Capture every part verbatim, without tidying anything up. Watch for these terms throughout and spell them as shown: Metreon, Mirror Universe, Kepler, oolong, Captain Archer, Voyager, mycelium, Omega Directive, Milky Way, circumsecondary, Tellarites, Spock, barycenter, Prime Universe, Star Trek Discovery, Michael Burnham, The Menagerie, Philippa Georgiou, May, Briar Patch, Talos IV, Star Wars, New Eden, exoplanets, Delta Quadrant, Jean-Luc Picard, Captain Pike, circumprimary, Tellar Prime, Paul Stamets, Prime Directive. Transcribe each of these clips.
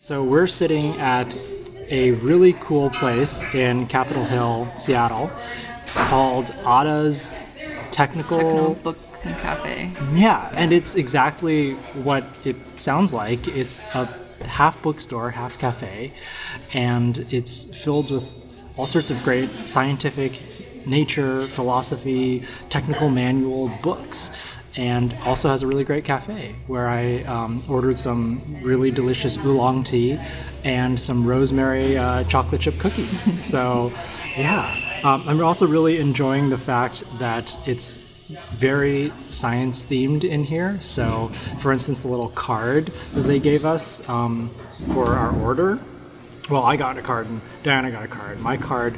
So we're sitting at a really cool place in Capitol Hill, Seattle, called Ada's Technical... Technical Books and Café. Yeah, yeah, and it's exactly what it sounds like. It's a half bookstore, half cafe, and it's filled with all sorts of great scientific, nature, philosophy, technical manual books, and also has a really great cafe where I um, ordered some really delicious oolong tea and some rosemary uh, chocolate chip cookies. So, yeah. Um, I'm also really enjoying the fact that it's very science-themed in here. So, for instance, the little card that they gave us um, for our order. Well, I got a card and Diana got a card. My card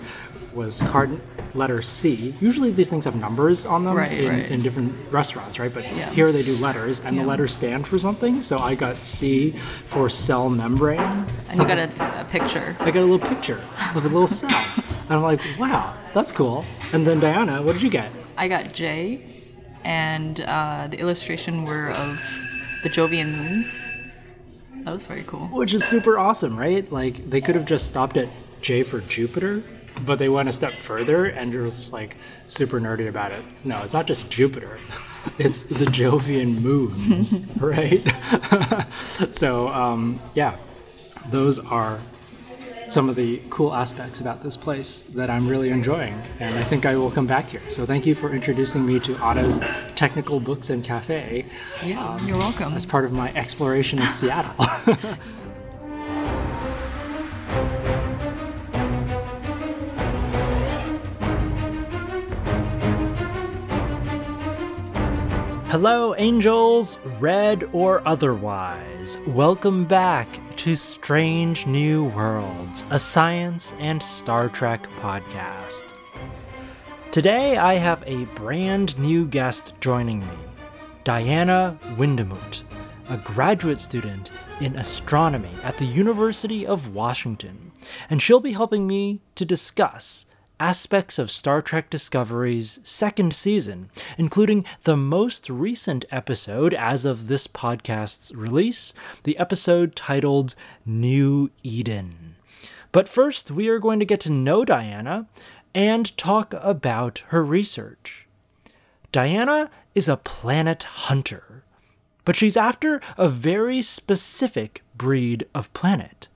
was card letter C. Usually these things have numbers on them right, in, right. in different restaurants, right? But yeah. here they do letters, and yeah. the letters stand for something. So I got C for cell membrane. And so you got a, a picture. I got a little picture of a little cell. And I'm like, wow, that's cool. And then Diana, what did you get? I got J, and uh, the illustration were of the Jovian moons. That was very cool. Which is super awesome, right? Like, they could have just stopped at J for Jupiter, but they went a step further and it was just like super nerdy about it. No, it's not just Jupiter. It's the Jovian moons, right? So, um, yeah, those are some of the cool aspects about this place that I'm really enjoying, and I think I will come back here. So thank you for introducing me to Ada's Technical Books and Café. Yeah, um, you're welcome. As part of my exploration of Seattle. Hello, angels, red or otherwise. Welcome back to Strange New Worlds, a science and Star Trek podcast. Today, I have a brand new guest joining me, Diana Windemut, a graduate student in astronomy at the University of Washington, and she'll be helping me to discuss aspects of Star Trek Discovery's second season, including the most recent episode as of this podcast's release, the episode titled New Eden. But first, we are going to get to know Diana and talk about her research. Diana is a planet hunter, but she's after a very specific breed of planet,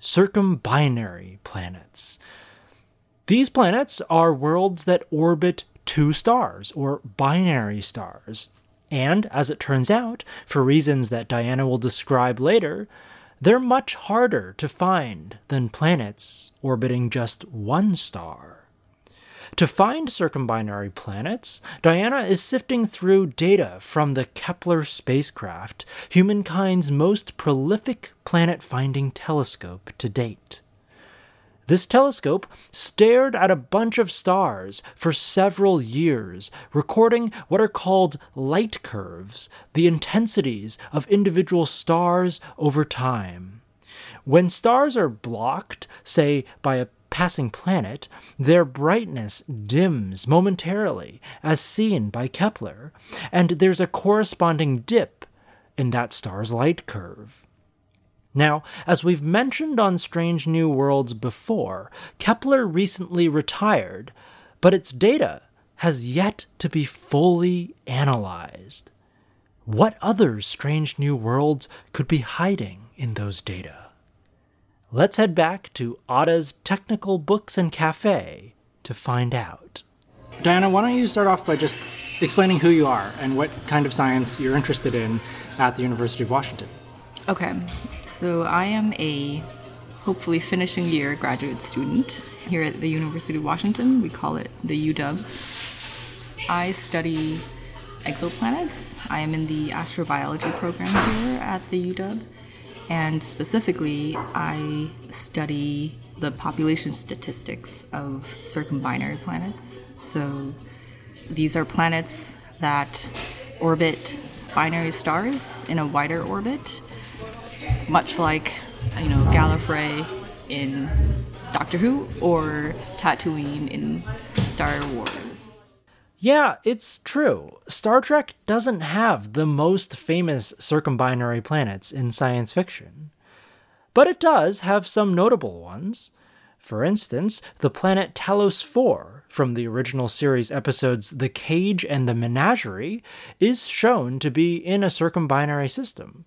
circumbinary planets. These planets are worlds that orbit two stars, or binary stars. And, as it turns out, for reasons that Diana will describe later, they're much harder to find than planets orbiting just one star. To find circumbinary planets, Diana is sifting through data from the Kepler spacecraft, humankind's most prolific planet-finding telescope to date. This telescope stared at a bunch of stars for several years, recording what are called light curves, the intensities of individual stars over time. When stars are blocked, say by a passing planet, their brightness dims momentarily, as seen by Kepler, and there's a corresponding dip in that star's light curve. Now, as we've mentioned on Strange New Worlds before, Kepler recently retired, but its data has yet to be fully analyzed. What other Strange New Worlds could be hiding in those data? Let's head back to Ada's Technical Books and Café to find out. Diana, why don't you start off by just explaining who you are and what kind of science you're interested in at the University of Washington. Okay, so I am a hopefully finishing year graduate student here at the University of Washington. We call it the U W. I study exoplanets. I am in the astrobiology program here at the U W, and specifically I study the population statistics of circumbinary planets. So these are planets that orbit binary stars in a wider orbit, much like, you know, Gallifrey in Doctor Who or Tatooine in Star Wars. Yeah, it's true. Star Trek doesn't have the most famous circumbinary planets in science fiction. but it does have some notable ones. For instance, the planet Talos four, from the original series episodes The Cage and The Menagerie, is shown to be in a circumbinary system.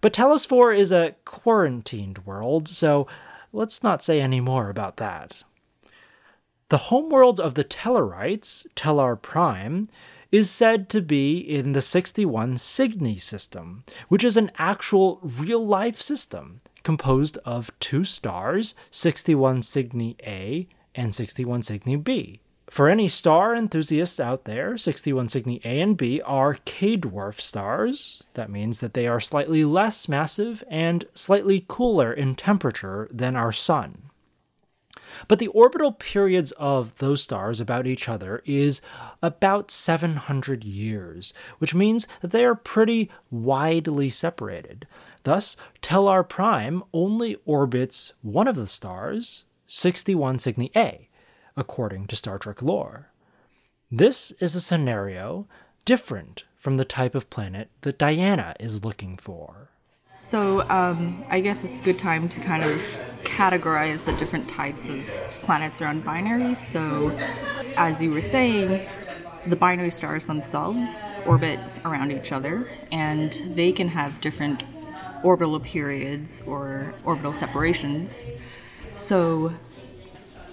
But Talos four is a quarantined world, so let's not say any more about that. The homeworld of the Tellarites, Tellar Prime, is said to be in the sixty-one Cygni system, which is an actual real-life system composed of two stars, sixty-one Cygni A and sixty-one Cygni B. For any star enthusiasts out there, sixty-one Cygni A and B are K-dwarf stars. That means that they are slightly less massive and slightly cooler in temperature than our Sun. But the orbital periods of those stars about each other is about seven hundred years, which means that they are pretty widely separated. Thus, Tellar Prime only orbits one of the stars, sixty-one Cygni A, according to Star Trek lore. This is a scenario different from the type of planet that Diana is looking for. So um, I guess it's a good time to kind of categorize the different types of planets around binaries. So as you were saying, the binary stars themselves orbit around each other, and they can have different orbital periods or orbital separations. So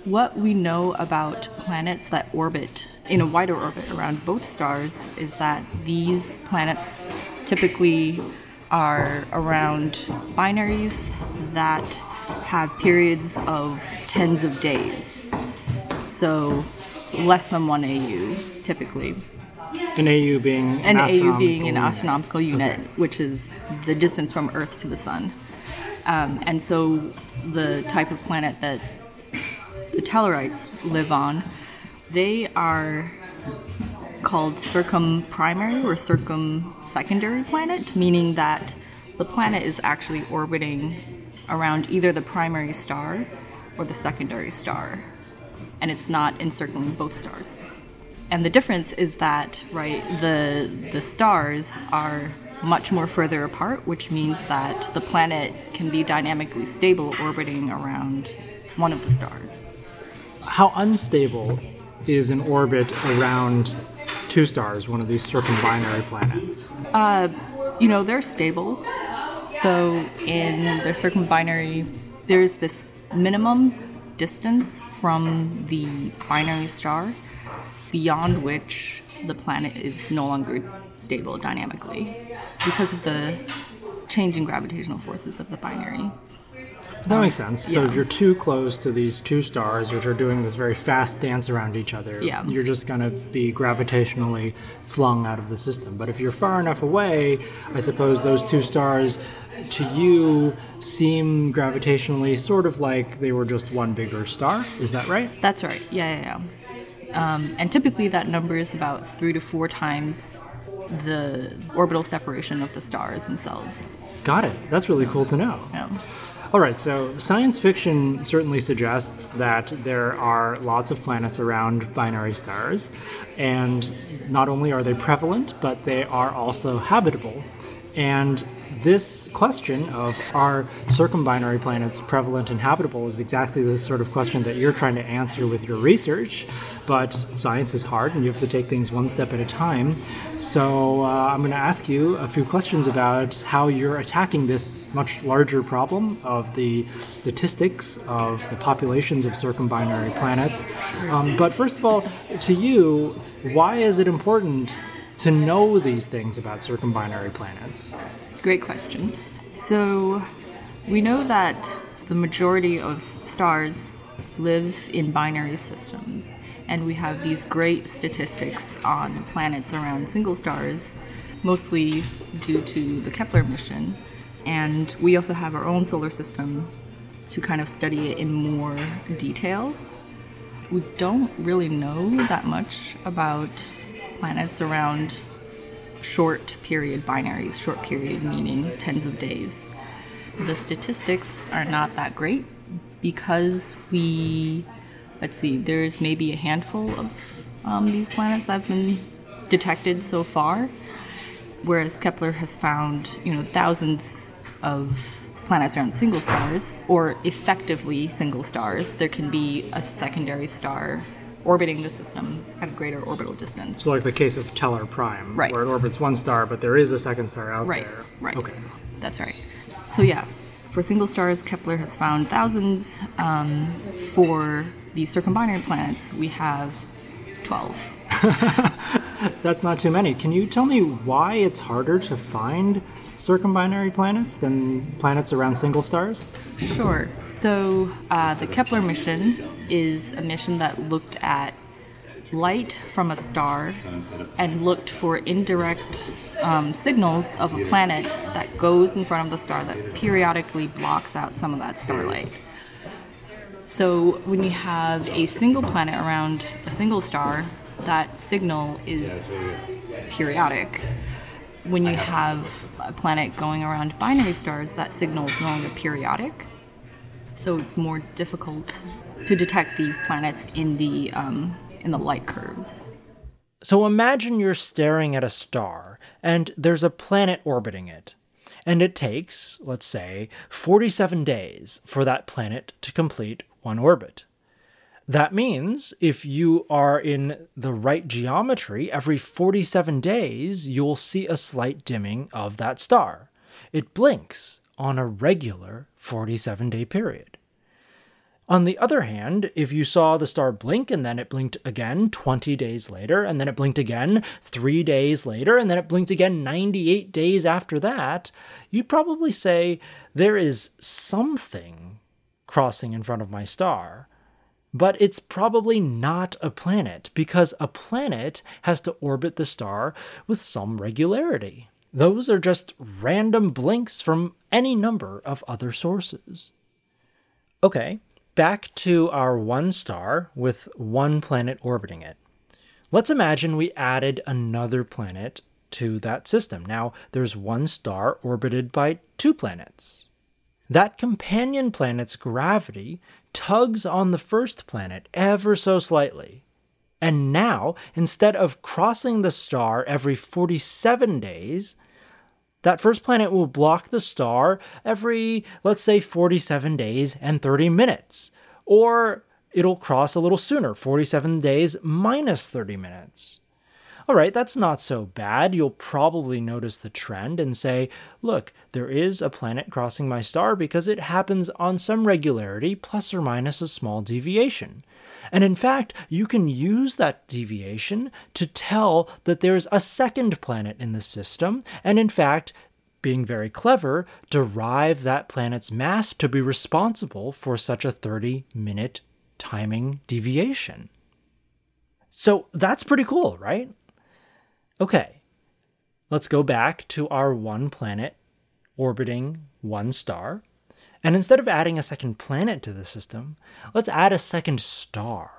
what we know about planets that orbit in a wider orbit around both stars is that these planets typically are around binaries that have periods of tens of days. So less than one A U, typically. An A U being an, an astronomical... A U being an astronomical unit, okay. Which is the distance from Earth to the Sun. Um, and so the type of planet that the Tellarites live on, they are called circumprimary or circumsecondary planet, meaning that the planet is actually orbiting around either the primary star or the secondary star, and it's not encircling both stars. And the difference is that, right, the the stars are much more further apart, which means that the planet can be dynamically stable orbiting around one of the stars. How unstable is an orbit around two stars, one of these circumbinary planets? Uh, you know, they're stable. So in the circumbinary, there's this minimum distance from the binary star beyond which the planet is no longer stable dynamically because of the changing gravitational forces of the binary. That makes sense. Yeah. So if you're too close to these two stars, which are doing this very fast dance around each other, yeah. You're just going to be gravitationally flung out of the system. But if you're far enough away, I suppose those two stars, to you, seem gravitationally sort of like they were just one bigger star. Is that right? That's right. Yeah, yeah, yeah. Um, and typically that number is about three to four times the orbital separation of the stars themselves. Got it. That's really cool to know. Yeah. All right, so science fiction certainly suggests that there are lots of planets around binary stars, and not only are they prevalent, but they are also habitable. And this question of are circumbinary planets prevalent and habitable is exactly the sort of question that you're trying to answer with your research, but science is hard and you have to take things one step at a time. So uh, I'm going to ask you a few questions about how you're attacking this much larger problem of the statistics of the populations of circumbinary planets. Um, but first of all, to you, why is it important to know these things about circumbinary planets? Great question. So we know that the majority of stars live in binary systems, and we have these great statistics on planets around single stars, mostly due to the Kepler mission. And we also have our own solar system to kind of study it in more detail. We don't really know that much about planets around short period binaries, short period meaning tens of days. The statistics are not that great because we, let's see, there's maybe a handful of um, these planets that have been detected so far, whereas Kepler has found, you know, thousands of planets around single stars, or effectively single stars, there can be a secondary star orbiting the system at a greater orbital distance. So like the case of Tellar Prime, right, where it orbits one star, but there is a second star out right. there. Right, right. Okay. That's right. So yeah, for single stars, Kepler has found thousands. Um, for the circumbinary planets, we have twelve. That's not too many. Can you tell me why it's harder to find circumbinary planets than planets around single stars? Sure. So uh, the Kepler mission is a mission that looked at light from a star and looked for indirect um, signals of a planet that goes in front of the star that periodically blocks out some of that starlight. So when you have a single planet around a single star, that signal is periodic. When you have a planet going around binary stars, that signal is no longer periodic. So it's more difficult to detect these planets in the um, in the light curves. So imagine you're staring at a star, and there's a planet orbiting it. And it takes, let's say, forty-seven days for that planet to complete one orbit. That means if you are in the right geometry, every forty-seven days, you'll see a slight dimming of that star. It blinks on a regular forty-seven-day period. On the other hand, if you saw the star blink and then it blinked again twenty days later, and then it blinked again three days later, and then it blinked again ninety-eight days after that, you'd probably say, there is something crossing in front of my star. But it's probably not a planet, because a planet has to orbit the star with some regularity. Those are just random blinks from any number of other sources. Okay, back to our one star with one planet orbiting it. Let's imagine we added another planet to that system. Now, there's one star orbited by two planets. That companion planet's gravity tugs on the first planet ever so slightly. And now, instead of crossing the star every forty-seven days, that first planet will block the star every, let's say, forty-seven days and thirty minutes. Or it'll cross a little sooner, forty-seven days minus thirty minutes. All right, that's not so bad. You'll probably notice the trend and say, look, there is a planet crossing my star because it happens on some regularity, plus or minus a small deviation. And in fact, you can use that deviation to tell that there's a second planet in the system, and in fact, being very clever, derive that planet's mass to be responsible for such a thirty-minute timing deviation. So that's pretty cool, right? Okay, let's go back to our one planet orbiting one star. And instead of adding a second planet to the system, let's add a second star.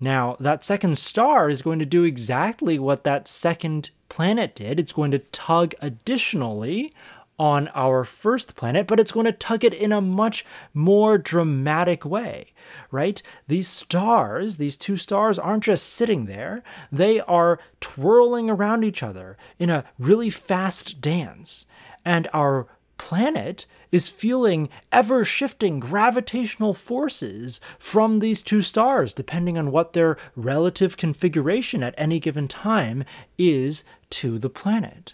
Now, that second star is going to do exactly what that second planet did. It's going to tug additionally on our first planet, but it's going to tug it in a much more dramatic way, right? These stars, these two stars, aren't just sitting there. They are twirling around each other in a really fast dance. And our planet is feeling ever-shifting gravitational forces from these two stars, depending on what their relative configuration at any given time is to the planet.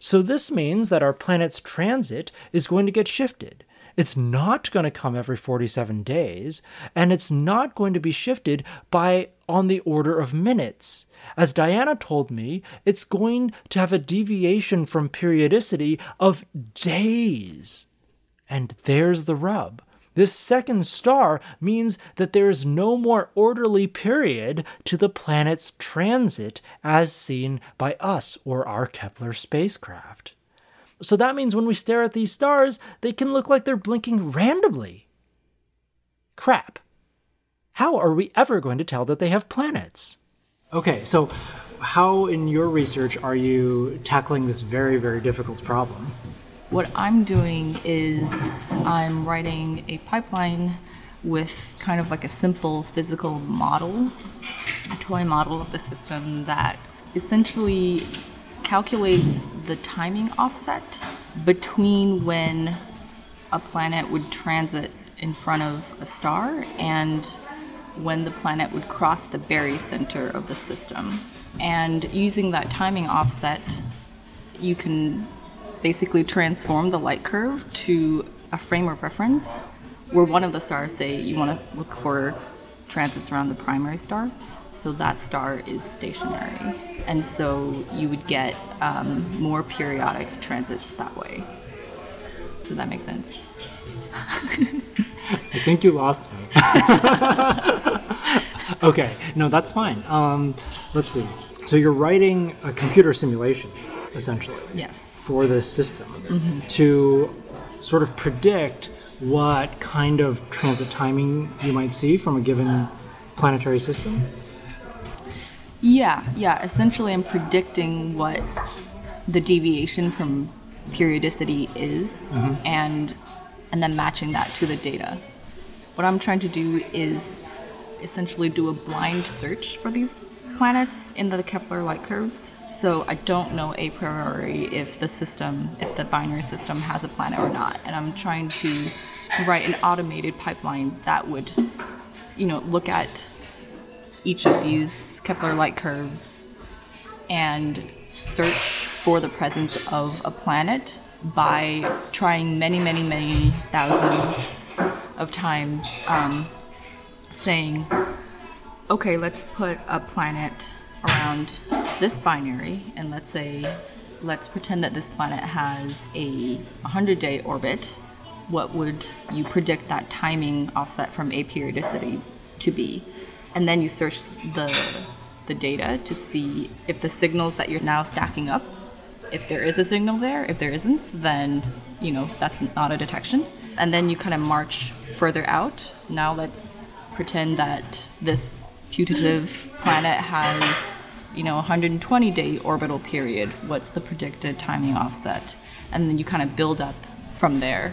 So this means that our planet's transit is going to get shifted. It's not going to come every forty-seven days, and it's not going to be shifted by on the order of minutes. As Diana told me, it's going to have a deviation from periodicity of days. And there's the rub. This second star means that there is no more orderly period to the planet's transit as seen by us or our Kepler spacecraft. So that means when we stare at these stars, they can look like they're blinking randomly. Crap. How are we ever going to tell that they have planets? Okay, so how in your research are you tackling this very, very difficult problem? What I'm doing is I'm writing a pipeline with kind of like a simple physical model, a toy model of the system that essentially calculates the timing offset between when a planet would transit in front of a star and when the planet would cross the barycenter of the system. And using that timing offset, you can basically transform the light curve to a frame of reference where one of the stars, say you want to look for transits around the primary star, so that star is stationary. And so you would get um, more periodic transits that way. Does that make sense? I think you lost me. Okay, no, that's fine. Um, let's see. So you're writing a computer simulation, essentially. Yes. For this system mm-hmm. to sort of predict what kind of transit timing you might see from a given planetary system? Yeah, yeah. Essentially, I'm predicting what the deviation from periodicity is mm-hmm. and and then matching that to the data. What I'm trying to do is essentially do a blind search for these planets in the Kepler light curves. So I don't know a priori if the system, if the binary system has a planet or not. And I'm trying to write an automated pipeline that would, you know, look at each of these Kepler light curves and search for the presence of a planet by trying many, many, many thousands of times um, saying, okay, let's put a planet around this binary, and let's say, let's pretend that this planet has a one hundred day orbit. What would you predict that timing offset from aperiodicity to be? And then you search the the data to see if the signals that you're now stacking up, if there is a signal there. If there isn't, then, you know, that's not a detection. And then you kind of march further out. Now let's pretend that this putative planet has, you know, one hundred twenty day orbital period. What's the predicted timing offset? And then you kind of build up from there.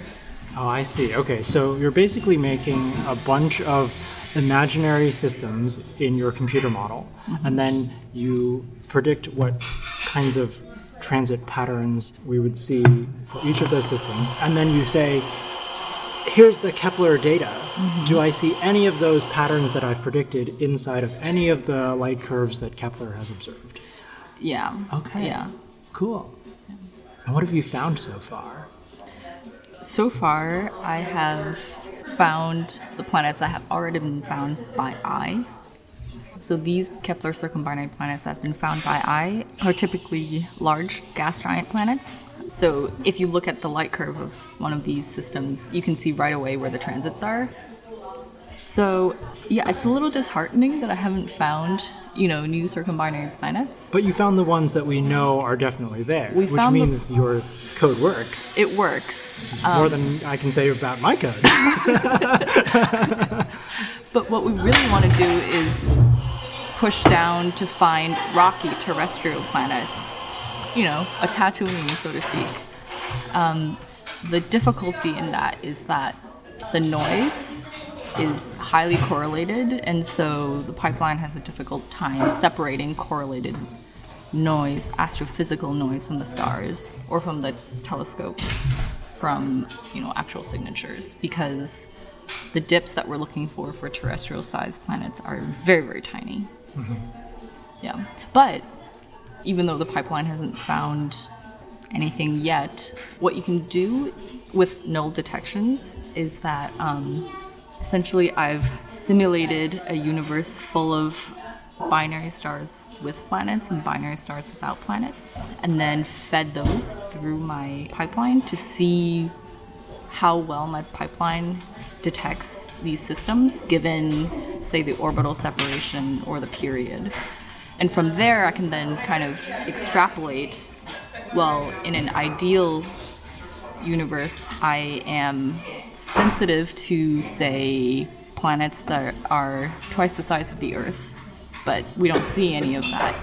Oh, I see. Okay, so you're basically making a bunch of imaginary systems in your computer model, mm-hmm. and then you predict what kinds of transit patterns we would see for each of those systems, and then you say, here's the Kepler data. Mm-hmm. Do I see any of those patterns that I've predicted inside of any of the light curves that Kepler has observed? Yeah. Okay. Yeah. Cool. Yeah. And what have you found so far? So far, I have found the planets that have already been found by eye. So these Kepler circumbinary planets that have been found by eye are typically large gas giant planets. So if you look at the light curve of one of these systems, you can see right away where the transits are. So yeah, it's a little disheartening that I haven't found, you know, new circumbinary planets. But you found the ones that we know are definitely there, we which means the... your code works. It works. Um, more than I can say about my code. But what we really want to do is push down to find rocky terrestrial planets. You know, a Tatooine, so to speak. Um, the difficulty in that is that the noise is highly correlated, and so the pipeline has a difficult time separating correlated noise, astrophysical noise from the stars or from the telescope from, you know, actual signatures, because the dips that we're looking for for terrestrial-sized planets are very, very tiny. Mm-hmm. Yeah. But even though the pipeline hasn't found anything yet, what you can do with null detections is that um, essentially I've simulated a universe full of binary stars with planets and binary stars without planets, and then fed those through my pipeline to see how well my pipeline detects these systems given, say, the orbital separation or the period. And from there, I can then kind of extrapolate, well, in an ideal universe, I am sensitive to, say, planets that are twice the size of the Earth, but we don't see any of that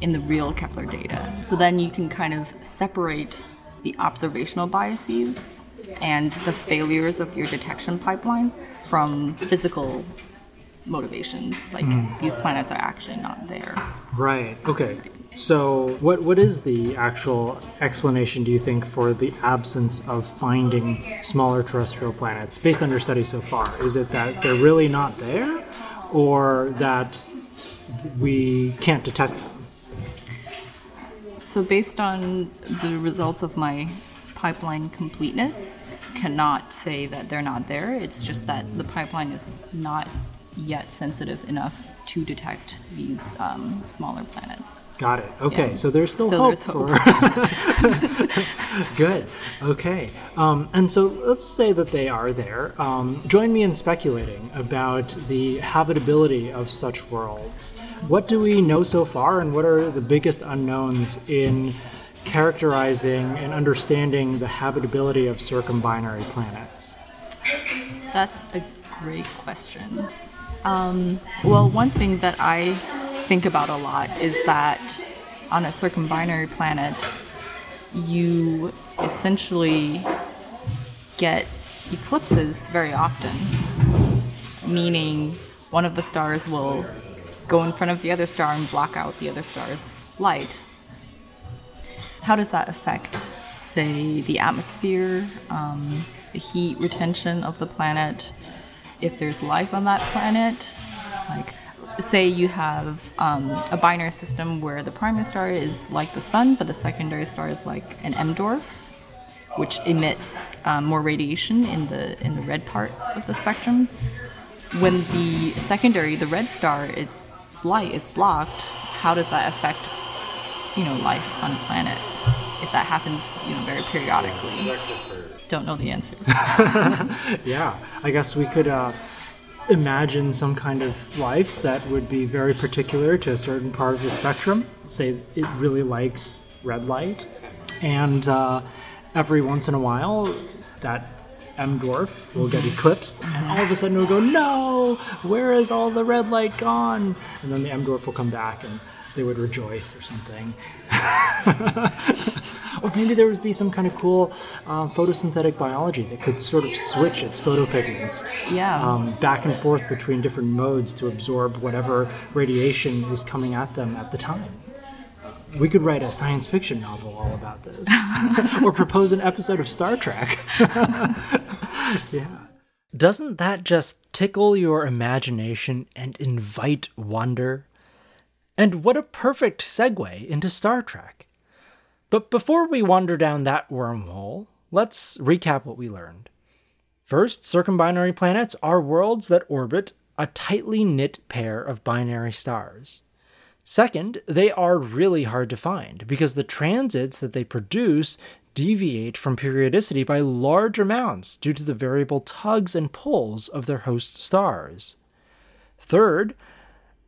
in the real Kepler data. So then you can kind of separate the observational biases and the failures of your detection pipeline from physical motivations, like mm. these planets are actually not there. Right. Okay. So what what is the actual explanation, do you think, for the absence of finding smaller terrestrial planets based on your study so far? Is it that they're really not there, or that we can't detect them? So based on the results of my pipeline completeness, cannot say that they're not there. It's just that the pipeline is not yet sensitive enough to detect these um, smaller planets. Got it. Okay, yeah. So there's still so hope. There's hope. For... Good. Okay. Um, and so let's say that they are there. Um, join me in speculating about the habitability of such worlds. What do we know so far, and what are the biggest unknowns in characterizing and understanding the habitability of circumbinary planets? That's a great question. Um, well, one thing that I think about a lot is that on a circumbinary planet, you essentially get eclipses very often, meaning one of the stars will go in front of the other star and block out the other star's light. How does that affect, say, the atmosphere, um, the heat retention of the planet? If there's life on that planet, like say you have um, a binary system where the primary star is like the sun, but the secondary star is like an M dwarf, which emit um, more radiation in the in the red parts of the spectrum. When the secondary, the red star, is light is blocked, how does that affect, you know, life on a planet? If that happens, you know, very periodically. Don't know the answers. Yeah, I guess we could uh, imagine some kind of life that would be very particular to a certain part of the spectrum. Say it really likes red light, and uh, every once in a while that M dwarf will get eclipsed, and all of a sudden we'll go, no, where is all the red light gone? And then the M dwarf will come back and they would rejoice or something. Or maybe there would be some kind of cool uh, photosynthetic biology that could sort of switch its photopigments yeah. um, back and forth between different modes to absorb whatever radiation is coming at them at the time. We could write a science fiction novel all about this. Or propose an episode of Star Trek. Yeah. Doesn't that just tickle your imagination and invite wonder? And what a perfect segue into Star Trek. But before we wander down that wormhole, let's recap what we learned. First, circumbinary planets are worlds that orbit a tightly knit pair of binary stars. Second, they are really hard to find because the transits that they produce deviate from periodicity by large amounts due to the variable tugs and pulls of their host stars. Third,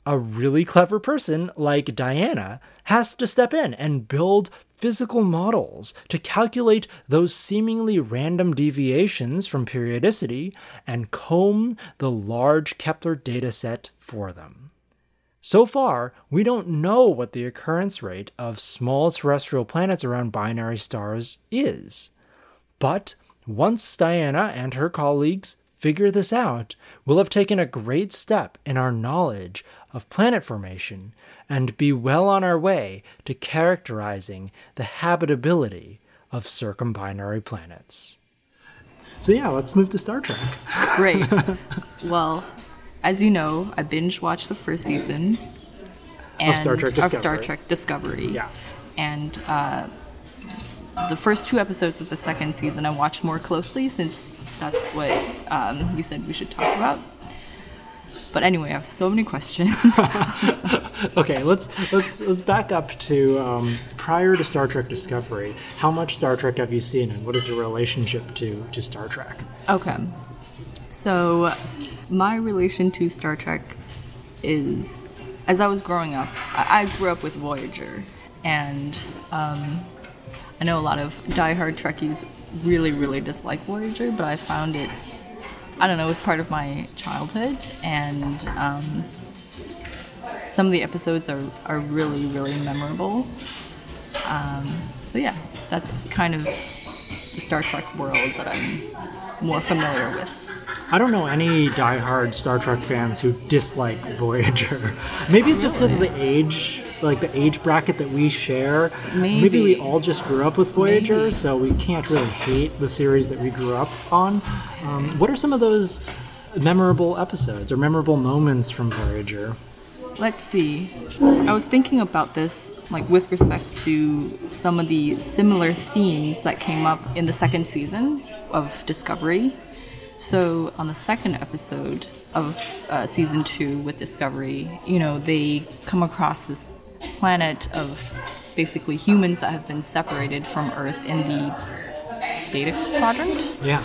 a really clever person like Diana has to step in and build physical models to calculate those seemingly random deviations from periodicity and comb the large Kepler dataset for them. So far, we don't know what the occurrence rate of small terrestrial planets around binary stars is. But once Diana and her colleagues figure this out, we'll have taken a great step in our knowledge of planet formation and be well on our way to characterizing the habitability of circumbinary planets. So yeah, let's move to Star Trek. Great. Well, as you know, I binge-watched the first season and of Star Trek Discovery. Of Star Trek Discovery. Yeah. And uh, the first two episodes of the second season I watched more closely since that's what um, you said we should talk about. But anyway, I have so many questions. Okay, let's let's let's back up to um, prior to Star Trek Discovery. How much Star Trek have you seen, and what is your relationship to, to Star Trek? Okay, so my relation to Star Trek is, as I was growing up, I, I grew up with Voyager, and um, I know a lot of diehard Trekkies really, really dislike Voyager, but I found it, I don't know, it was part of my childhood, and um, some of the episodes are, are really, really memorable. Um, so yeah, that's kind of the Star Trek world that I'm more familiar with. I don't know any diehard Star Trek fans who dislike Voyager. Maybe it's just because of the age like the age bracket that we share. Maybe, Maybe we all just grew up with Voyager, Maybe. so we can't really hate the series that we grew up on. Um, what are some of those memorable episodes or memorable moments from Voyager? Let's see. I was thinking about this, like, with respect to some of the similar themes that came up in the second season of Discovery. So on the second episode of uh, season two with Discovery, you know, they come across this planet of basically humans that have been separated from Earth in the Data Quadrant. Yeah.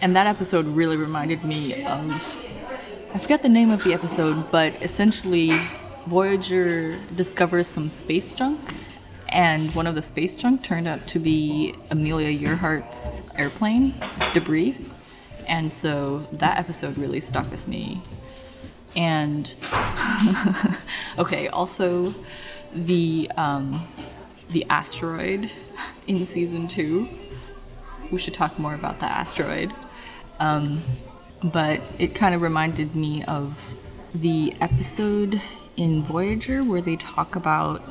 And that episode really reminded me of, I forgot the name of the episode, but essentially Voyager discovers some space junk, and one of the space junk turned out to be Amelia Earhart's airplane debris. And so that episode really stuck with me. And okay, also the um, the asteroid in season two. We should talk more about the asteroid. Um, But it kind of reminded me of the episode in Voyager where they talk about,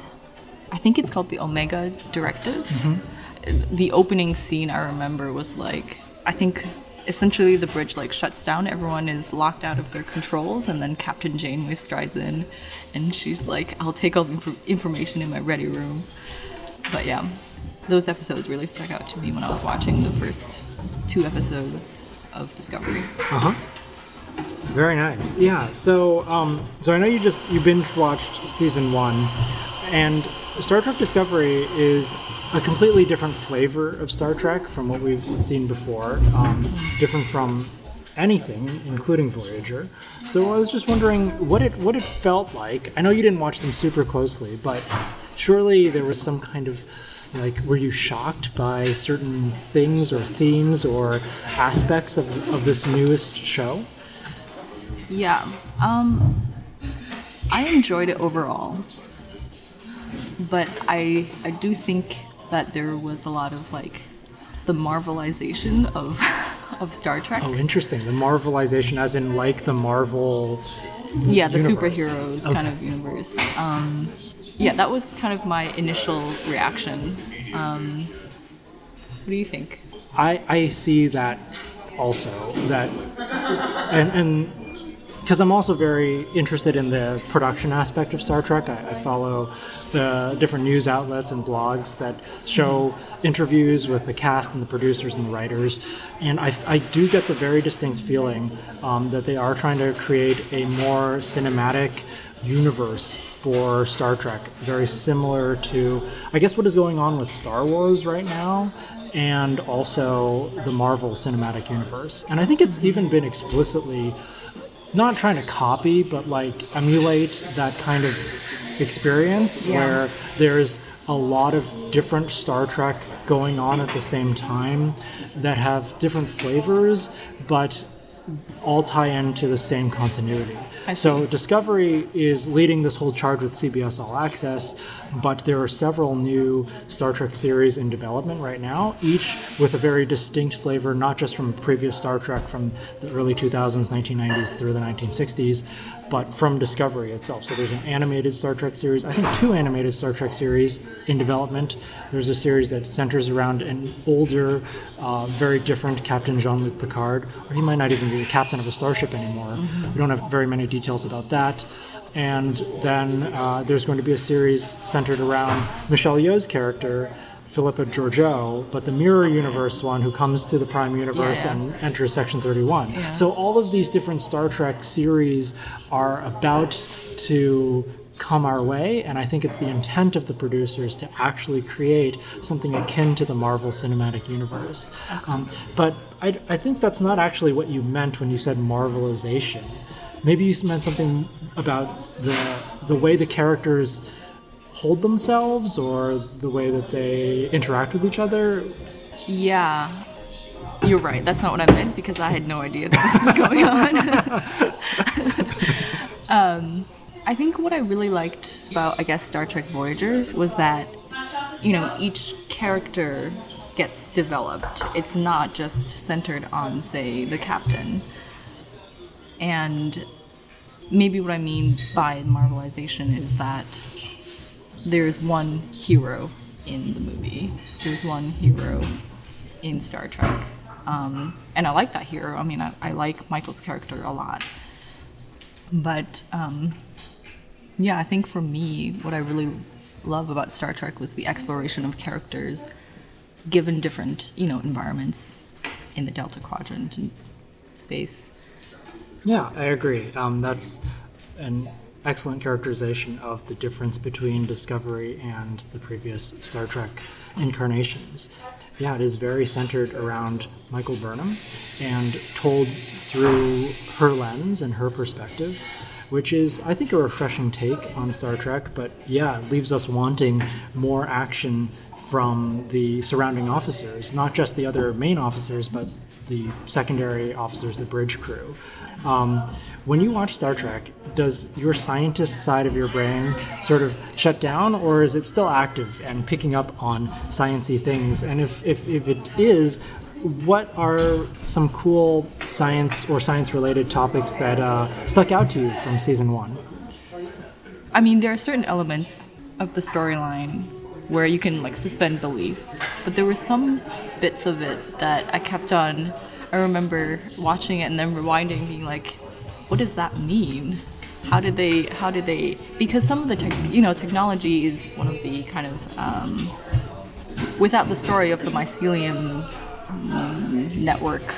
I think it's called the Omega Directive. Mm-hmm. The opening scene, I remember, was like, I think essentially the bridge like shuts down. Everyone is locked out of their controls. And then Captain Janeway strides in and she's like, I'll take all the inf- information in my ready room. But yeah, those episodes really stuck out to me when I was watching the first two episodes of Discovery. Uh-huh. Very nice. Yeah. So, um, so I know you just, you binge watched season one, and Star Trek Discovery is a completely different flavor of Star Trek from what we've seen before, um, different from anything, including Voyager. So I was just wondering what it, what it felt like. I know you didn't watch them super closely, but surely there was some kind of, like, were you shocked by certain things or themes or aspects of of this newest show? Yeah, um, I enjoyed it overall, but I I do think that there was a lot of like the Marvelization of of Star Trek. Oh, interesting. The Marvelization, as in like the Marvel. Yeah, universe. The superheroes okay. kind of universe. Um, Yeah, that was kind of my initial reaction. Um, what do you think? I, I see that also, that, and and because I'm also very interested in the production aspect of Star Trek. I, I follow the different news outlets and blogs that show mm-hmm. interviews with the cast and the producers and the writers, and I, I do get the very distinct feeling um, that they are trying to create a more cinematic universe for Star Trek, very similar to, I guess, what is going on with Star Wars right now, and also the Marvel Cinematic Universe. And I think it's even been explicitly, not trying to copy, but like emulate that kind of experience yeah. where there's a lot of different Star Trek going on at the same time that have different flavors, but all tie into the same continuity. So Discovery is leading this whole charge with C B S All Access, but there are several new Star Trek series in development right now, each with a very distinct flavor, not just from previous Star Trek from the early two thousands, nineteen nineties through the nineteen sixties, but from Discovery itself. So there's an animated Star Trek series, I think two animated Star Trek series in development. There's a series that centers around an older, uh, very different Captain Jean-Luc Picard, or he might not even be the captain of a starship anymore. Mm-hmm. We don't have very many details about that. And then uh, there's going to be a series centered around Michelle Yeoh's character, Philippa Georgiou, but the Mirror Universe one, who comes to the Prime Universe yeah, yeah. and enters Section thirty-one. Yeah. So all of these different Star Trek series are about to come our way, and I think it's the intent of the producers to actually create something akin to the Marvel Cinematic Universe. Okay. Um, but I, I think that's not actually what you meant when you said Marvelization. Maybe you meant something about the the way the characters hold themselves or the way that they interact with each other. Yeah, you're right. That's not what I meant, because I had no idea that this was going on. um, I think what I really liked about, I guess, Star Trek Voyagers was that, you know, each character gets developed. It's not just centered on, say, the captain. And maybe what I mean by Marvelization is that there's one hero in the movie. There's one hero in Star Trek. Um, and I like that hero. I mean, I, I like Michael's character a lot. But, um, yeah, I think for me, what I really love about Star Trek was the exploration of characters given different, you know, environments in the Delta Quadrant and space. Yeah, I agree. Um, that's an excellent characterization of the difference between Discovery and the previous Star Trek incarnations. Yeah, it is very centered around Michael Burnham and told through her lens and her perspective, which is, I think, a refreshing take on Star Trek, but yeah, it leaves us wanting more action from the surrounding officers, not just the other main officers, but the secondary officers, the bridge crew. Um, when you watch Star Trek, does your scientist side of your brain sort of shut down, or is it still active and picking up on science-y things? And if, if, if it is, what are some cool science or science-related topics that uh, stuck out to you from season one? I mean, there are certain elements of the storyline where you can like suspend belief, but there were some bits of it that I kept on. I remember watching it and then rewinding, being like, "What does that mean? How did they? How did they?" Because some of the tech, you know, technology is one of the kind of um, without the story of the mycelium. Um, network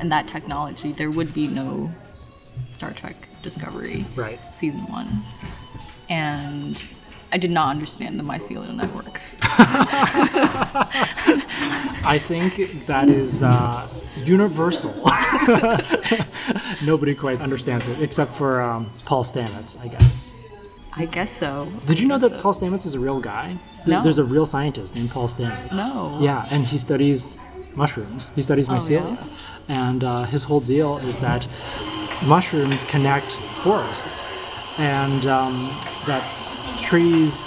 and that technology, there would be no Star Trek Discovery right. season one. And I did not understand the mycelium network. I think that is uh, universal. Nobody quite understands it, except for um, Paul Stamets, I guess. I guess so. Did you know that so. Paul Stamets is a real guy? No. There's a real scientist named Paul Stamets. No. Yeah, and he studies... mushrooms. He studies mycelia. Oh, yeah. And uh, his whole deal is that mushrooms connect forests and um, that trees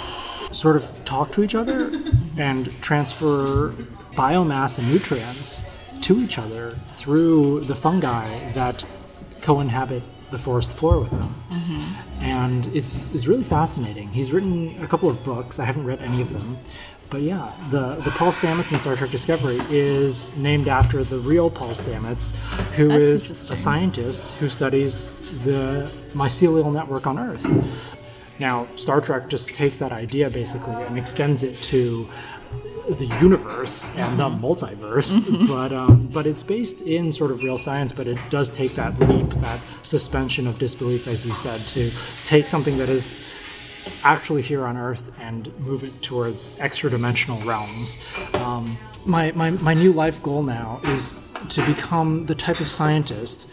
sort of talk to each other and transfer biomass and nutrients to each other through the fungi that co-inhabit the forest floor with them. Mm-hmm. And it's, it's really fascinating. He's written a couple of books. I haven't read any of them. But yeah, the, the Paul Stamets in Star Trek Discovery is named after the real Paul Stamets, who That's is a scientist who studies the mycelial network on Earth. Now, Star Trek just takes that idea, basically, and extends it to the universe and the multiverse. Mm-hmm. But um, but it's based in sort of real science, but it does take that leap, that suspension of disbelief, as you said, to take something that is... actually here on Earth and move it towards extra-dimensional realms. Um, my, my, my new life goal now is to become the type of scientist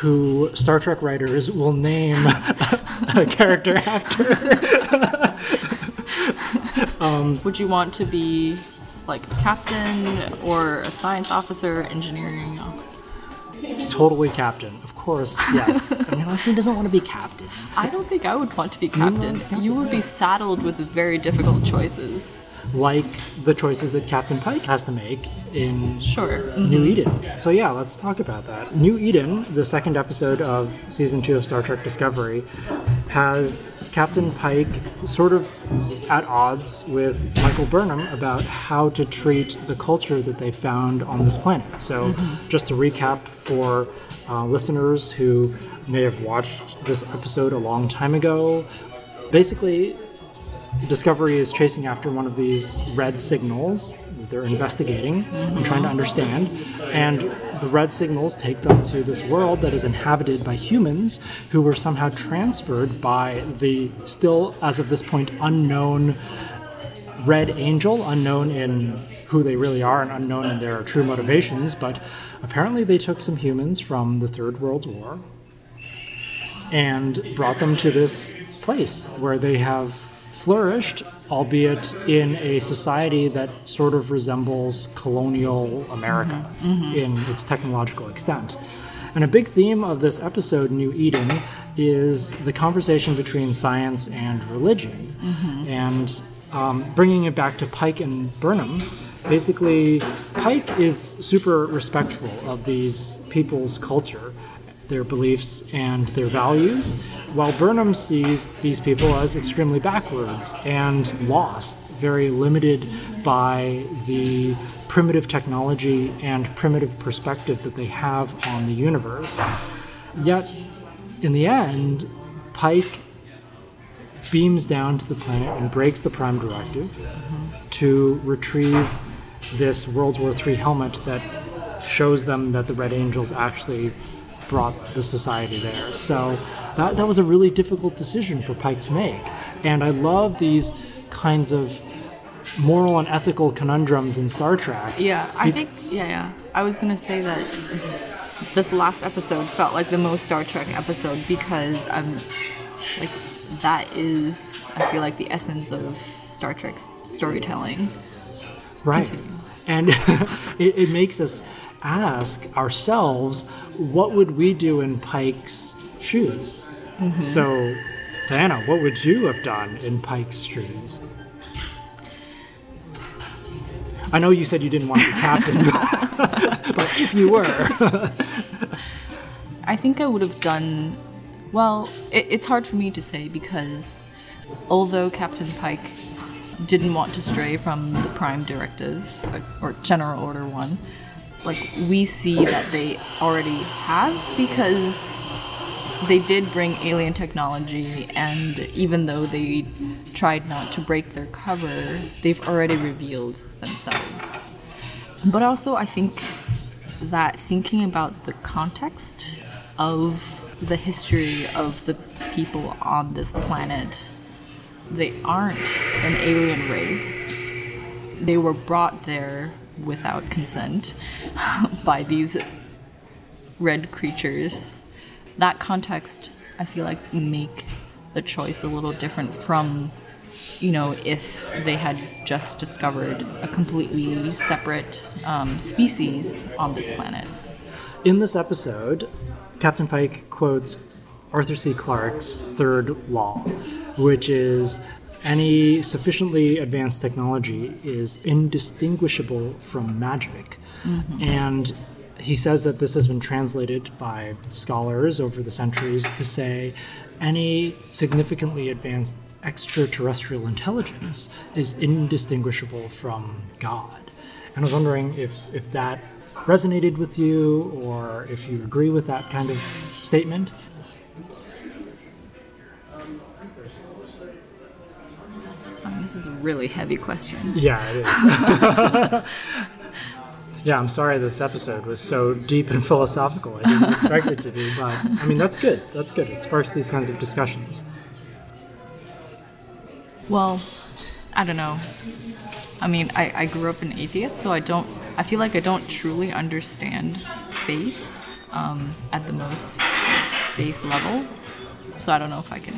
who Star Trek writers will name a character after. um, Would you want to be like a captain or a science officer, engineering officer? Totally captain, of course, yes. I mean, who doesn't want to be captain? I don't think I would want to be captain. You, captain. you would be saddled with very difficult choices. Like the choices that Captain Pike has to make in sure. mm-hmm. New Eden. So yeah, let's talk about that. New Eden, the second episode of season two of Star Trek Discovery, has Captain Pike sort of at odds with Michael Burnham about how to treat the culture that they found on this planet. So mm-hmm. just to recap for uh, listeners who may have watched this episode a long time ago, basically Discovery is chasing after one of these red signals that they're investigating mm-hmm. and trying to understand. And the red signals take them to this world that is inhabited by humans who were somehow transferred by the still, as of this point, unknown red angel, unknown in who they really are and unknown in their true motivations. But apparently they took some humans from the Third World War and brought them to this place where they have... flourished, albeit in a society that sort of resembles colonial America mm-hmm. in its technological extent. And a big theme of this episode, New Eden, is the conversation between science and religion. Mm-hmm. And um, bringing it back to Pike and Burnham, basically Pike is super respectful of these people's culture their beliefs and their values, while Burnham sees these people as extremely backwards and lost, very limited by the primitive technology and primitive perspective that they have on the universe. Yet, in the end, Pike beams down to the planet and breaks the Prime Directive mm-hmm. to retrieve this World War Three helmet that shows them that the Red Angels actually brought the society there. So that that was a really difficult decision for Pike to make. And I love these kinds of moral and ethical conundrums in Star Trek. Yeah, I Be- think, yeah, yeah. I was going to say that this last episode felt like the most Star Trek episode because I'm like, that is, I feel like, the essence of Star Trek's storytelling. Right. Continue. And it, it makes us ask ourselves, what would we do in Pike's shoes? Mm-hmm. So, Diana, what would you have done in Pike's shoes? I know you said you didn't want to be captain, but, but if you were. I think I would have done... Well, it, it's hard for me to say because although Captain Pike didn't want to stray from the Prime Directive, or General Order one, like, we see that they already have, because they did bring alien technology, and even though they tried not to break their cover, they've already revealed themselves. But also, I think that thinking about the context of the history of the people on this planet, they aren't an alien race. They were brought there without consent by these red creatures. That context, I feel like, make the choice a little different from, you know, if they had just discovered a completely separate um, species on this planet. In this episode, Captain Pike quotes Arthur C. Clarke's third law, which is any sufficiently advanced technology is indistinguishable from magic. Mm-hmm. And he says that this has been translated by scholars over the centuries to say any significantly advanced extraterrestrial intelligence is indistinguishable from God. And I was wondering if, if that resonated with you or if you agree with that kind of statement. This is a really heavy question. Yeah, it is. Yeah, I'm sorry this episode was so deep and philosophical. I didn't expect it to be, but I mean, that's good. That's good. It sparks these kinds of discussions. Well, I don't know. I mean, I, I grew up an atheist, so I don't, I feel like I don't truly understand faith um, at the most base level. So I don't know if I can...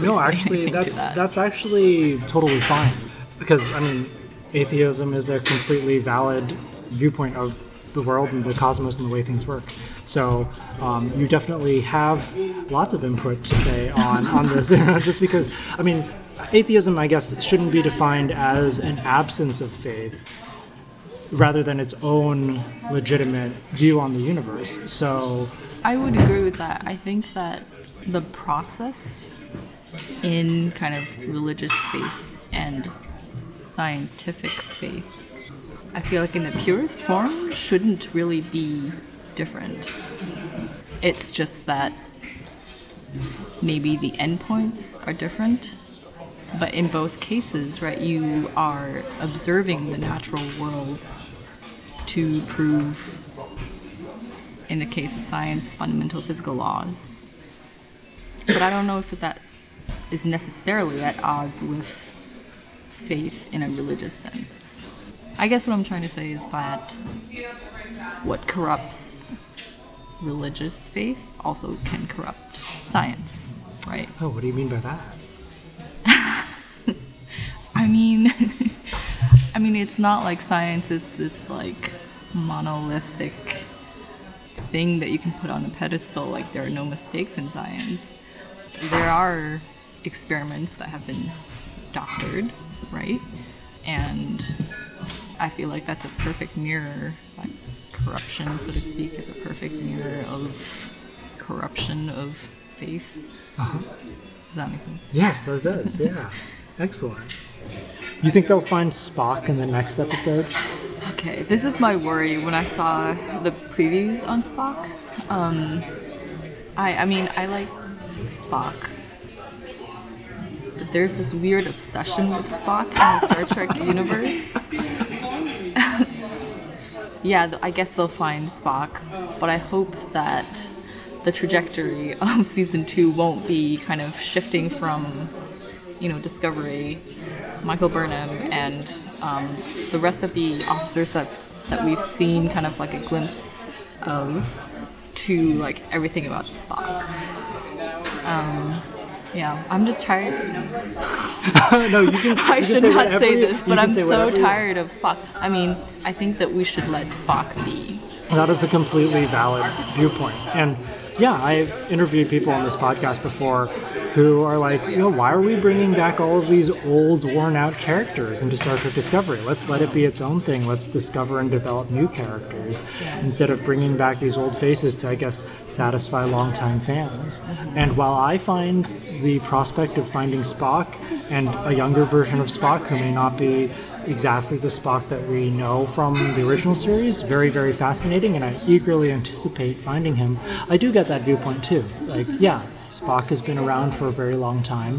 No, actually, that's that. that's actually totally fine. Because, I mean, atheism is a completely valid viewpoint of the world and the cosmos and the way things work. So um, you definitely have lots of input to say on, on this. Just because, I mean, atheism, I guess, shouldn't be defined as an absence of faith rather than its own legitimate view on the universe. So I would agree with that. I think that the process in kind of religious faith and scientific faith, I feel like in the purest form, shouldn't really be different. It's just that maybe the endpoints are different, but in both cases, right, you are observing the natural world to prove, in the case of science, fundamental physical laws. But I don't know if that is necessarily at odds with faith in a religious sense. I guess what I'm trying to say is that what corrupts religious faith also can corrupt science, right? Oh, what do you mean by that? I mean, I mean, it's not like science is this like monolithic thing that you can put on a pedestal, like there are no mistakes in science. There are experiments that have been doctored, right? And I feel like that's a perfect mirror, like corruption, so to speak, is a perfect mirror of corruption of faith. Uh-huh. Does that make sense? Yes, that does, yeah. Excellent. You think they'll find Spock in the next episode? Okay, this is my worry when I saw the previews on Spock. Um, I, I mean, I like Spock. But there's this weird obsession with Spock in the Star Trek universe. Yeah, I guess they'll find Spock, but I hope that the trajectory of season two won't be kind of shifting from, you know, Discovery, Michael Burnham, and um, the rest of the officers that that we've seen kind of like a glimpse of, to like everything about Spock. Um, yeah, I'm just tired. no, you can. I you should can say not whatever, say this, but I'm so tired of Spock. I mean, I think that we should let Spock be. That is a completely valid viewpoint, and. Yeah, I've interviewed people on this podcast before who are like, you know, why are we bringing back all of these old, worn-out characters into Star Trek Discovery? Let's let it be its own thing. Let's discover and develop new characters instead of bringing back these old faces to, I guess, satisfy longtime fans. And while I find the prospect of finding Spock and a younger version of Spock who may not be exactly the Spock that we know from the original series, very, very fascinating, and I eagerly anticipate finding him, I do get that viewpoint too. Like, yeah, Spock has been around for a very long time,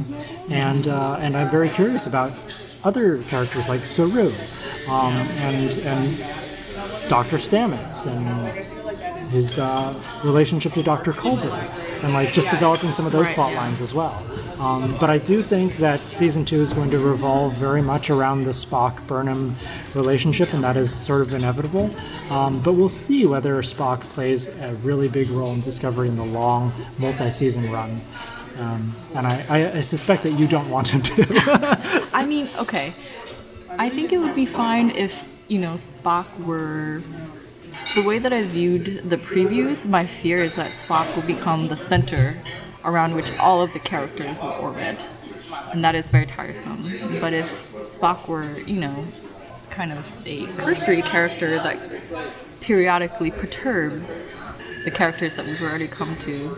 and uh, and I'm very curious about other characters like Saru, um, and and Doctor Stamets, and his uh, relationship to Doctor Culver, and like just developing some of those plot lines as well. Um, but I do think that season two is going to revolve very much around the Spock-Burnham relationship, and that is sort of inevitable. Um, but we'll see whether Spock plays a really big role in Discovery in the long, multi-season run. Um, and I, I, I suspect that you don't want him to. I mean, okay. I think it would be fine if, you know, Spock were... The way that I viewed the previews, my fear is that Spock will become the center around which all of the characters will orbit, and that is very tiresome. But if Spock were, you know, kind of a cursory character that periodically perturbs the characters that we've already come to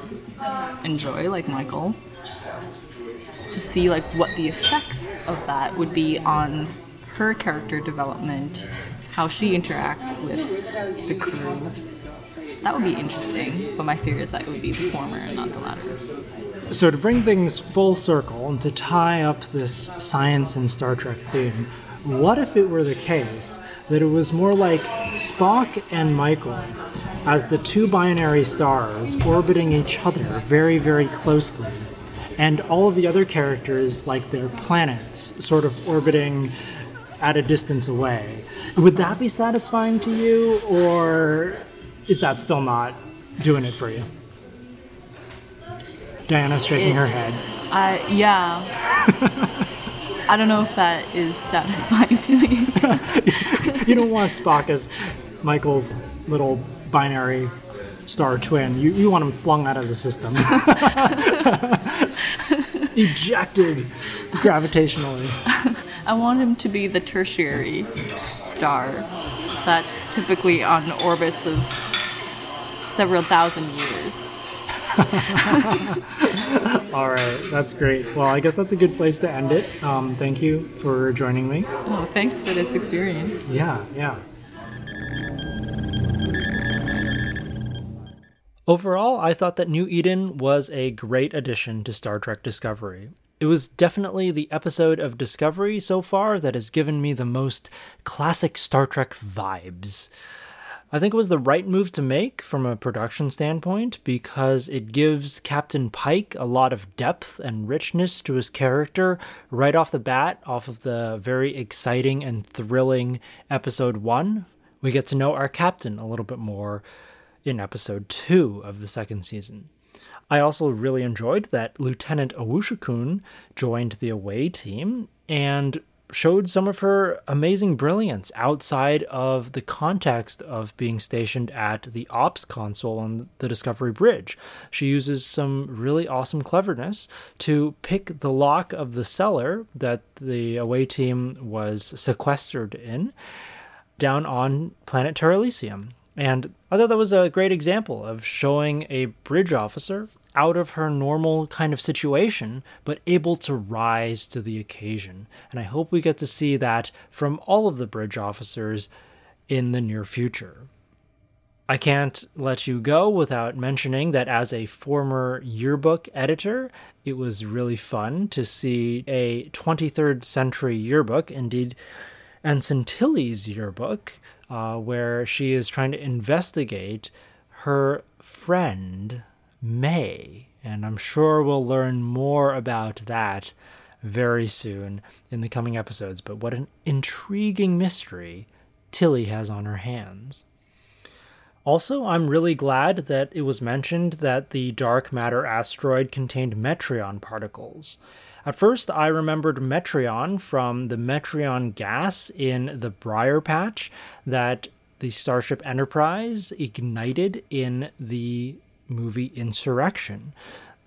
enjoy, like Michael, to see like what the effects of that would be on her character development, how she interacts with the crew. That would be interesting, but my theory is that it would be the former and not the latter. So to bring things full circle and to tie up this science and Star Trek theme, what if it were the case that it was more like Spock and Michael as the two binary stars orbiting each other very, very closely, and all of the other characters, like their planets, sort of orbiting at a distance away? Would that be satisfying to you, or... is that still not doing it for you? Diana's shaking it, her head. Uh, yeah. I don't know if that is satisfying to me. You don't want Spock as Michael's little binary star twin. You you want him flung out of the system. Ejected gravitationally. I want him to be the tertiary star that's typically on orbits of several thousand years. All right, that's great. Well, I guess that's a good place to end it. Um, thank you for joining me. Oh, thanks for this experience. Yeah, yeah. Overall, I thought that New Eden was a great addition to Star Trek Discovery. It was definitely the episode of Discovery so far that has given me the most classic Star Trek vibes. I think it was the right move to make from a production standpoint because it gives Captain Pike a lot of depth and richness to his character right off the bat, off of the very exciting and thrilling episode one. We get to know our captain a little bit more in episode two of the second season. I also really enjoyed that Lieutenant Owusu-kun joined the away team and showed some of her amazing brilliance outside of the context of being stationed at the ops console on the Discovery Bridge. She uses some really awesome cleverness to pick the lock of the cellar that the away team was sequestered in down on planet Terra Elysium. And I thought that was a great example of showing a bridge officer out of her normal kind of situation, but able to rise to the occasion. And I hope we get to see that from all of the bridge officers in the near future. I can't let you go without mentioning that as a former yearbook editor, it was really fun to see a twenty-third century yearbook, indeed Ensign Tilly's yearbook, uh, where she is trying to investigate her friend, May. And I'm sure we'll learn more about that very soon in the coming episodes. But what an intriguing mystery Tilly has on her hands. Also, I'm really glad that it was mentioned that the dark matter asteroid contained Metreon particles. At first, I remembered Metreon from the Metreon gas in the Briar Patch that the Starship Enterprise ignited in the movie Insurrection.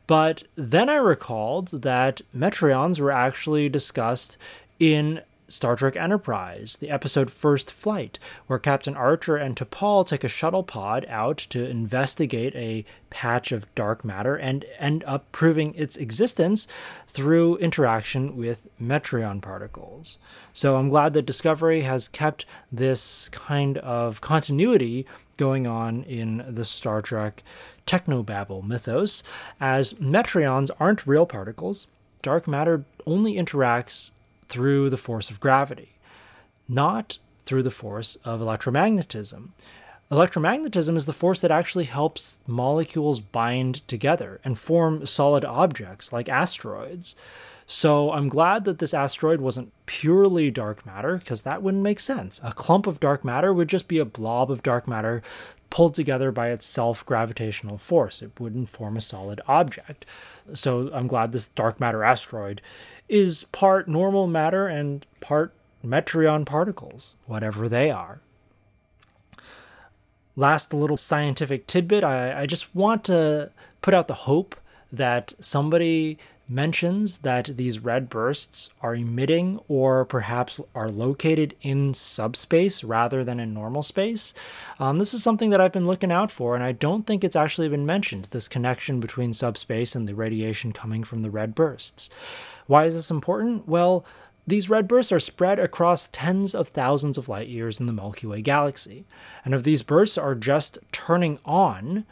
But then I recalled that Metreons were actually discussed in Star Trek Enterprise, the episode First Flight, where Captain Archer and T'Pol take a shuttle pod out to investigate a patch of dark matter and end up proving its existence through interaction with Metreon particles. So I'm glad that Discovery has kept this kind of continuity going on in the Star Trek technobabble mythos, as Metreons aren't real particles. Dark matter only interacts through the force of gravity, not through the force of electromagnetism. Electromagnetism is the force that actually helps molecules bind together and form solid objects like asteroids. So I'm glad that this asteroid wasn't purely dark matter, because that wouldn't make sense. A clump of dark matter would just be a blob of dark matter pulled together by its self-gravitational force. It wouldn't form a solid object. So I'm glad this dark matter asteroid is part normal matter and part Metreon particles, whatever they are. Last little scientific tidbit, I, I just want to put out the hope that somebody mentions that these red bursts are emitting or perhaps are located in subspace rather than in normal space. Um, this is something that I've been looking out for, and I don't think it's actually been mentioned, this connection between subspace and the radiation coming from the red bursts. Why is this important? Well, these red bursts are spread across tens of thousands of light years in the Milky Way galaxy. And if these bursts are just turning on,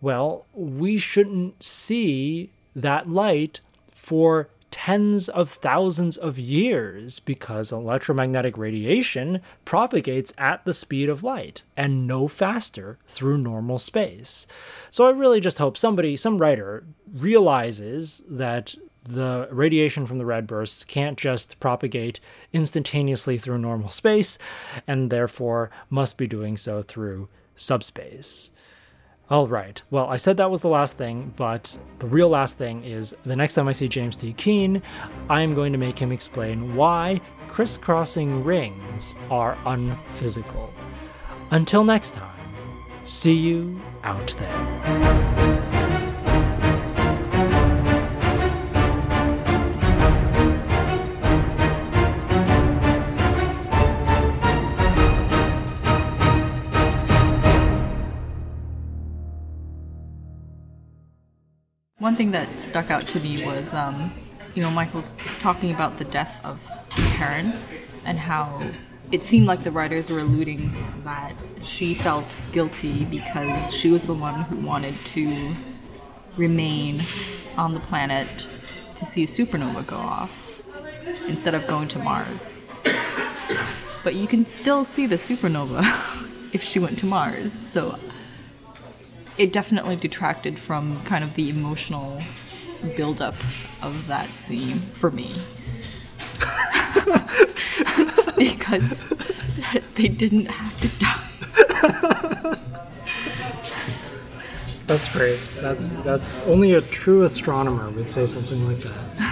well, we shouldn't see that light for tens of thousands of years, because electromagnetic radiation propagates at the speed of light and no faster through normal space. So I really just hope somebody, some writer, realizes that the radiation from the red bursts can't just propagate instantaneously through normal space, and therefore must be doing so through subspace. All right. Well, I said that was the last thing, but the real last thing is the next time I see James T. Keane, I am going to make him explain why crisscrossing rings are unphysical. Until next time, see you out there. One thing that stuck out to me was, um, you know, Michael's talking about the death of parents and how it seemed like the writers were alluding that she felt guilty because she was the one who wanted to remain on the planet to see a supernova go off instead of going to Mars. But you can still see the supernova if she went to Mars, so it definitely detracted from kind of the emotional buildup of that scene for me. Because they didn't have to die. That's great. That's that's only a true astronomer would say something like that.